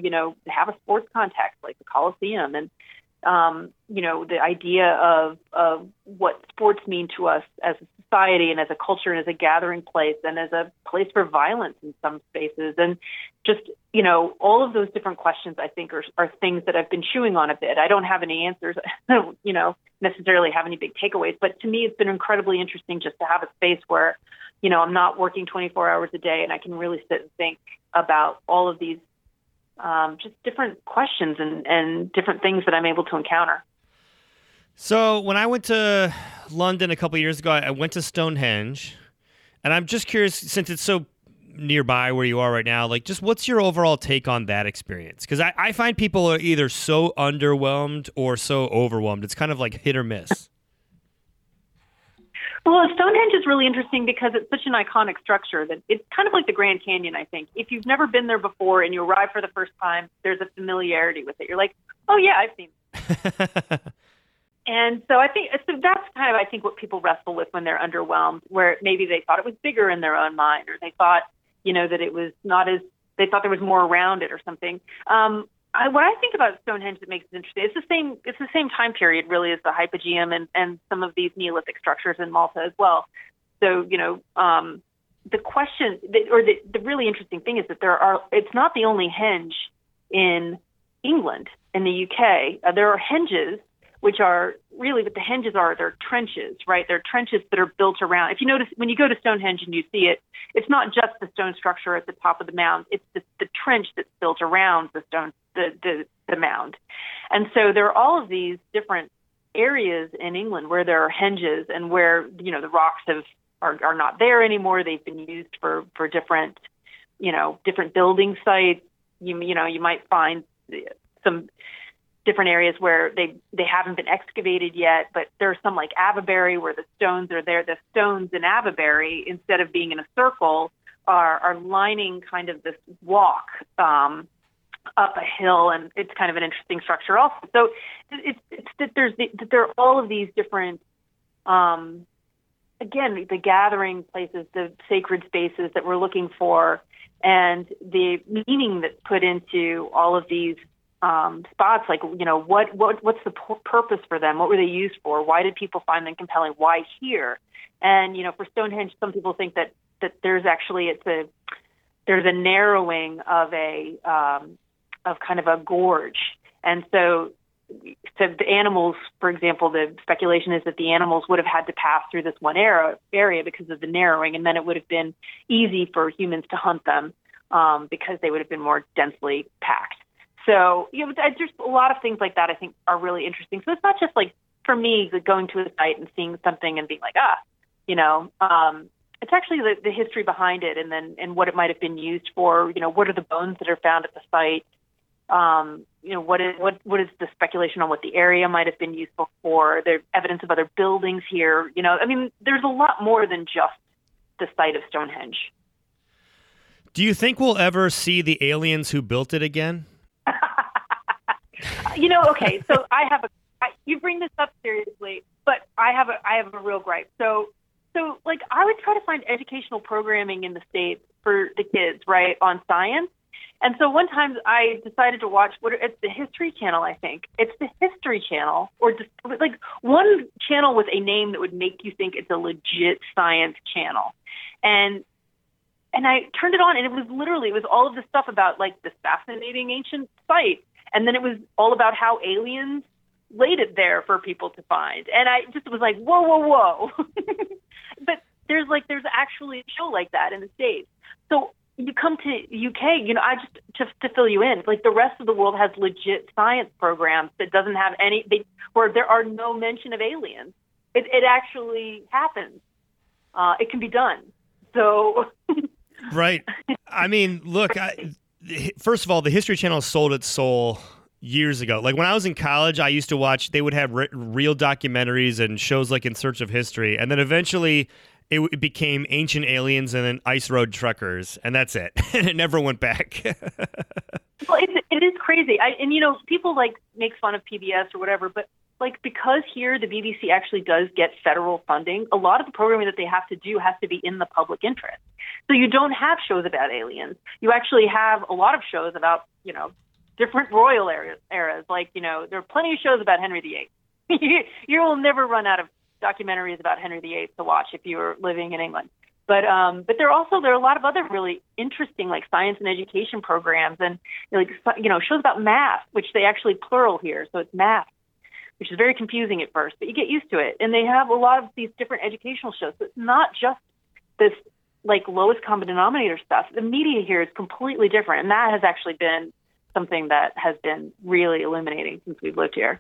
have a sports context like the Coliseum, and, the idea of what sports mean to us as a society and as a culture and as a gathering place and as a place for violence in some spaces. And just, all of those different questions, I think, are things that I've been chewing on a bit. I don't have any answers, necessarily have any big takeaways, but to me, it's been incredibly interesting just to have a space where, I'm not working 24 hours a day and I can really sit and think about all of these just different questions and different things that I'm able to encounter. So when I went to London a couple of years ago, I went to Stonehenge, and I'm just curious, since it's so nearby where you are right now, like just what's your overall take on that experience? Because I find people are either so underwhelmed or so overwhelmed. It's kind of like hit or miss. Well, Stonehenge is really interesting because it's such an iconic structure that it's kind of like the Grand Canyon, I think. If you've never been there before and you arrive for the first time, there's a familiarity with it. You're like, oh, yeah, I've seen it. And so I think that's kind of, I think, what people wrestle with when they're underwhelmed, where maybe they thought it was bigger in their own mind, or they thought, that it was not as, they thought there was more around it or something. What I think about Stonehenge that makes it interesting, it's the same time period really as the Hypogeum and some of these Neolithic structures in Malta as well. So, the question the really interesting thing is that it's not the only henge in England, in the UK. There are henges, which are really what the henges are. They're trenches, right? They're trenches that are built around. If you notice, when you go to Stonehenge and you see it, it's not just the stone structure at the top of the mound. It's the trench that's built around the stone, the mound. And so there are all of these different areas in England where there are henges and where, the rocks are not there anymore. They've been used for different, different building sites. You might find some different areas where they haven't been excavated yet, but there's some like Avebury where the stones are there. The stones in Avebury, instead of being in a circle, are lining kind of this walk up a hill, and it's kind of an interesting structure also. So it's that there are all of these different, again, the gathering places, the sacred spaces that we're looking for, and the meaning that's put into all of these spots, like, what's the purpose for them? What were they used for? Why did people find them compelling? Why here? And, for Stonehenge, some people think that there's actually, there's a narrowing of kind of a gorge And so the animals, for example, the speculation is that the animals would have had to pass through this one area because of the narrowing, and then it would have been easy for humans to hunt them because they would have been more densely packed. So, you know, there's a lot of things like that I think are really interesting. So it's not just like, for me, like going to a site and seeing something and being like, it's actually the history behind it and what it might have been used for. You know, what are the bones that are found at the site? What is the speculation on what the area might have been useful for? There's evidence of other buildings here. You know, I mean, there's a lot more than just the site of Stonehenge. Do you think we'll ever see the aliens who built it again? So you bring this up seriously, but I have a real gripe. So like I would try to find educational programming in the States for the kids, right, on science. And so one time I decided to watch it's the History Channel, I think. It's the History Channel, or just like one channel with a name that would make you think it's a legit science channel. And I turned it on, and it was all of this stuff about like this fascinating ancient site, and then it was all about how aliens laid it there for people to find. And I just was like, whoa. But there's actually a show like that in the States. So you come to UK, you know, I just to fill you in, like the rest of the world has legit science programs that doesn't have where there are no mention of aliens. It actually happens. It can be done. So. Right. I mean, look, first of all, the History Channel sold its soul years ago. Like when I was in college, I used to watch, they would have real documentaries and shows like In Search of History. And then eventually it became Ancient Aliens and then Ice Road Truckers. And that's it. And it never went back. Well, it is crazy. People like make fun of PBS or whatever, but like because here the BBC actually does get federal funding, a lot of the programming that they have to do has to be in the public interest. So you don't have shows about aliens. You actually have a lot of shows about, you know, different royal eras. Like, you know, there are plenty of shows about Henry VIII. You will never run out of documentaries about Henry VIII to watch if you were living in England. But there are a lot of other really interesting like science and education programs and shows about math, which they actually plural here, so it's math, which is very confusing at first, but you get used to it. And they have a lot of these different educational shows. So it's not just this like lowest common denominator stuff. The media here is completely different, and that has actually been something that has been really illuminating since we've lived here.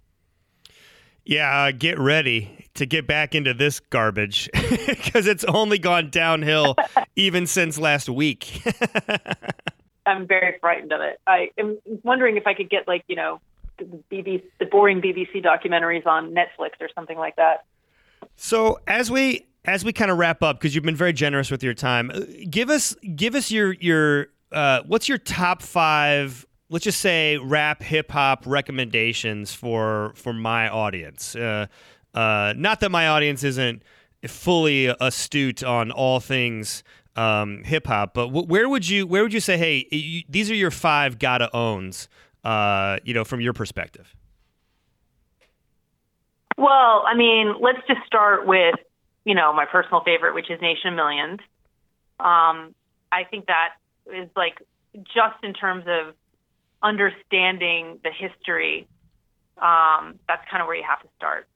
Yeah, get ready to get back into this garbage because it's only gone downhill even since last week. I'm very frightened of it. I am wondering if I could get the boring BBC documentaries on Netflix or something like that. So as we kind of wrap up, because you've been very generous with your time, give us your what's your top five? Let's just say rap, hip hop recommendations for my audience. Not that my audience isn't fully astute on all things hip hop, but where would you say, hey, these are your five gotta owns? From your perspective. Well, I mean, let's just start with my personal favorite, which is Nation of Millions. I think that is like just in terms of understanding the history, that's kind of where you have to start.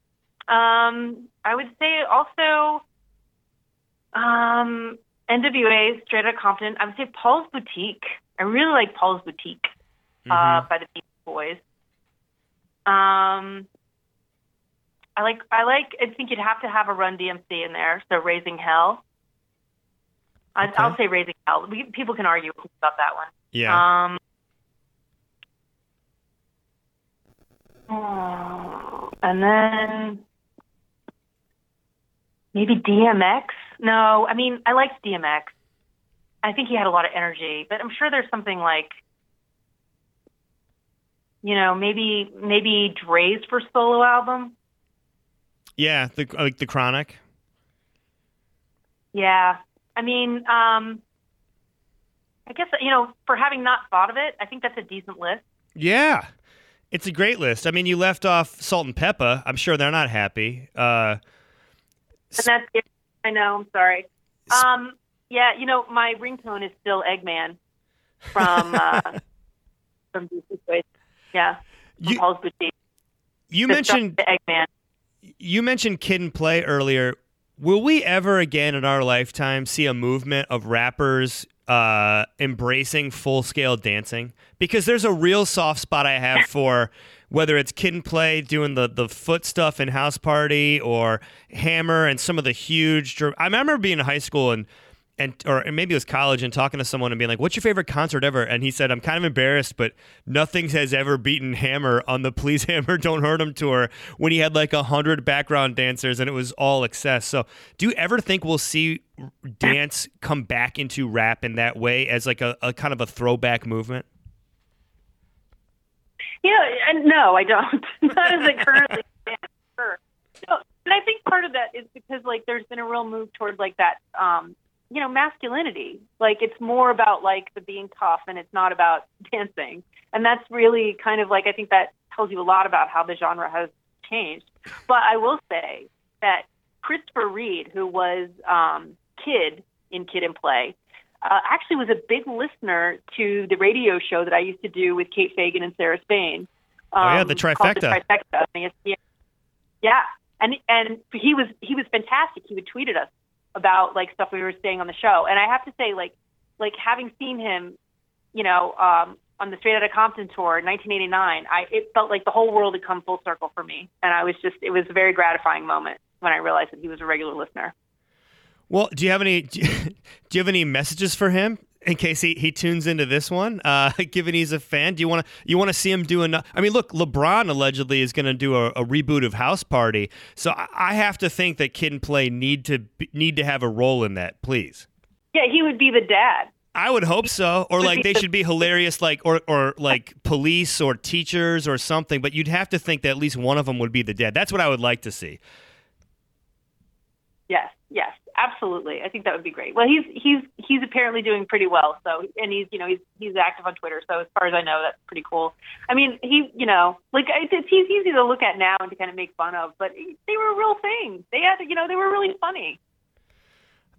I would say also N.W.A., Straight Outta Compton. I would say Paul's Boutique. I really like Paul's Boutique by the Beach Boys. I think you'd have to have a Run DMC in there, so Raising Hell. Okay. I'll say Raising Hell. People can argue about that one. Yeah. And then maybe DMX. No, I mean, I liked DMX. I think he had a lot of energy, but I'm sure there's something like, maybe Dre's first solo album. Yeah, the Chronic. Yeah. I mean, I guess, for having not thought of it, I think that's a decent list. Yeah. It's a great list. I mean, you left off Salt-N-Pepa. I'm sure they're not happy. And that's it. I know. I'm sorry. My ringtone is still Eggman from from DC Choice. Yeah. from Paul's Boutique. You mentioned Kid and Play earlier. Will we ever again in our lifetime see a movement of rappers embracing full-scale dancing? Because there's a real soft spot I have for whether it's Kid and Play doing the foot stuff in House Party or Hammer and some of the huge... I remember being in high school or maybe it was college and talking to someone and being like, what's your favorite concert ever? And he said, I'm kind of embarrassed, but nothing has ever beaten Hammer on the Please Hammer, Don't Hurt Him tour when he had like 100 background dancers and it was all excess. So do you ever think we'll see dance come back into rap in that way as like a kind of a throwback movement? Yeah, no, I don't. Not as it currently stands, sure. No, and I think part of that is because like there's been a real move towards like that, masculinity. Like it's more about like the being tough and it's not about dancing. And that's really kind of like, I think that tells you a lot about how the genre has changed. But I will say that Christopher Reed, who was Kid in Kid and Play, actually was a big listener to the radio show that I used to do with Kate Fagan and Sarah Spain. The Trifecta. The Trifecta on ESPN. Yeah. And he was fantastic. He would tweet at us about like stuff we were saying on the show. And I have to say, like having seen him, on the Straight Outta Compton tour in 1989, it felt like the whole world had come full circle for me. And it was a very gratifying moment when I realized that he was a regular listener. Well, do you have any messages for him in case he tunes into this one? Given he's a fan, do you want to see him do enough? I mean, look, LeBron allegedly is going to do a reboot of House Party, so I have to think that Kid and Play need to have a role in that. Please. Yeah, he would be the dad. I would hope so, or like they should be hilarious, like or like police or teachers or something. But you'd have to think that at least one of them would be the dad. That's what I would like to see. Yes. Absolutely. I think that would be great. Well, he's apparently doing pretty well. So, and he's active on Twitter. So as far as I know, that's pretty cool. I mean, he's easy to look at now and to kind of make fun of, but they were a real thing. They had, they were really funny.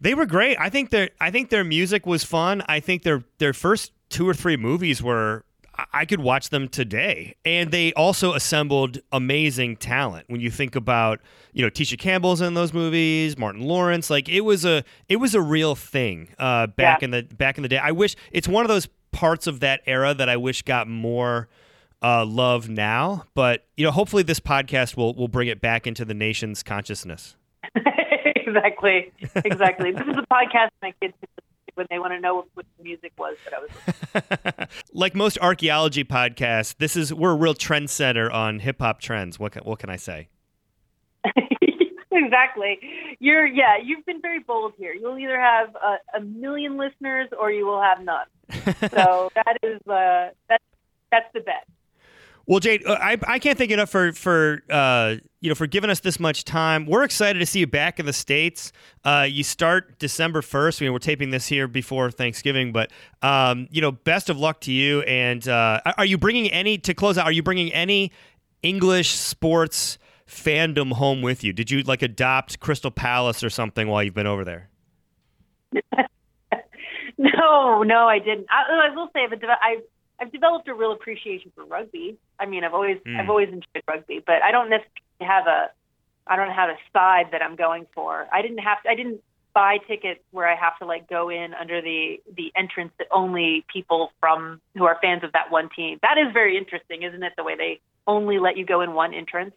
They were great. I think their music was fun. I think their first two or three movies were, I could watch them today. And they also assembled amazing talent. When you think about, Tisha Campbell's in those movies, Martin Lawrence, like it was a real thing back in the day. I wish it's one of those parts of that era that I wish got more love now, but hopefully this podcast will bring it back into the nation's consciousness. Exactly. This is a podcast my kids when they want to know what the music was that I was like most archaeology podcasts, we're a real trendsetter on hip hop trends. What can I say? Exactly. You've been very bold here. You'll either have a million listeners or you will have none. So that is that's the bet. Well, Jade, I can't thank you enough for giving us this much time. We're excited to see you back in the States. You start December 1st. I mean, we're taping this here before Thanksgiving, but best of luck to you. And Are you bringing any English sports fandom home with you? Did you like adopt Crystal Palace or something while you've been over there? No, I didn't. I will say, but I've developed a real appreciation for rugby. I mean, I've always enjoyed rugby, but I don't necessarily have a side that I'm going for. I didn't buy tickets where I have to like go in under the entrance that only people who are fans of that one team. That is very interesting, isn't it? The way they only let you go in one entrance.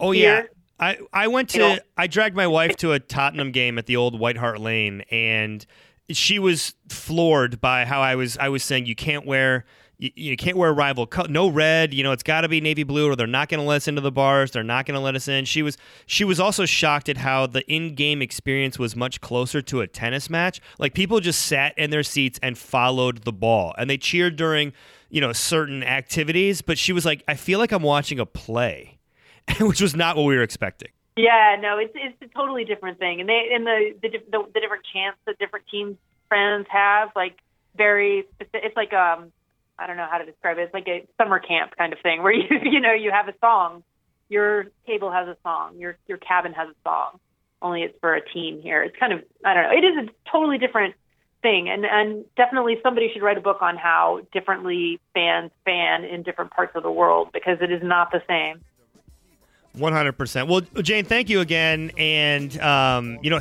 Oh yeah. I dragged my wife to a Tottenham game at the old White Hart Lane, and she was floored by how I was saying you can't wear rival color, no red. It's got to be navy blue, or they're not going to let us into the bars. They're not going to let us in. She was also shocked at how the in-game experience was much closer to a tennis match. Like people just sat in their seats and followed the ball, and they cheered during certain activities. But she was like, I feel like I'm watching a play, which was not what we were expecting. Yeah, no, it's a totally different thing, and the different chants that different teams' friends have, like very specific. It's like I don't know how to describe it. It's like a summer camp kind of thing where you have a song, your table has a song, your cabin has a song. Only it's for a team here. It's kind of, I don't know. It is a totally different thing. And definitely somebody should write a book on how differently fans fan in different parts of the world, because it is not the same. 100%. Well, Jane, thank you again, and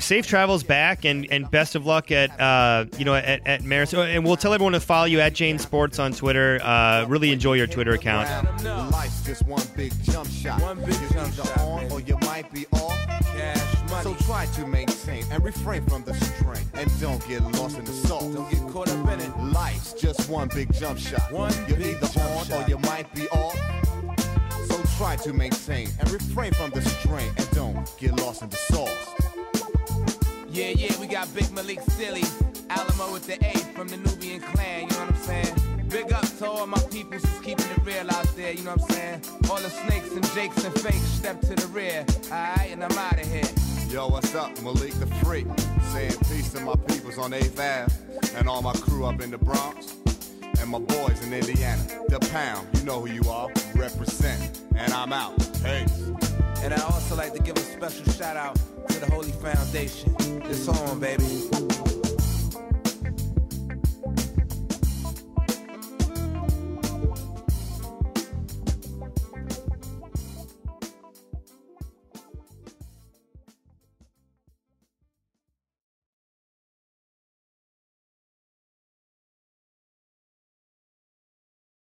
safe travels back, and best of luck at Marist. And we'll tell everyone to follow you at Jane Sports on Twitter. Really enjoy your Twitter account. Life's just one big jump shot. One big jump shot, on, or you might be off. Cash money. So try to maintain and refrain from the strain, and don't get lost in the salt. Don't get caught up in it. Life's just one big jump shot. One You're big either jump on shot. Or you might be off. So try to maintain and refrain from the strain, and don't get lost in the sauce. Yeah, we got Big Malik Silly, Alamo with the A from the Nubian clan, you know what I'm saying? Big up to all my people just keeping it real out there, you know what I'm saying? All the snakes and jakes and fakes, step to the rear, alright, and I'm out of here. Yo, what's up, Malik the Freak, saying peace to my peoples on 8th Ave, and all my crew up in the Bronx. And my boys in Indiana, the Pound, you know who you are, represent, and I'm out. Hey. And I also like to give a special shout out to the Holy Foundation. It's on, baby.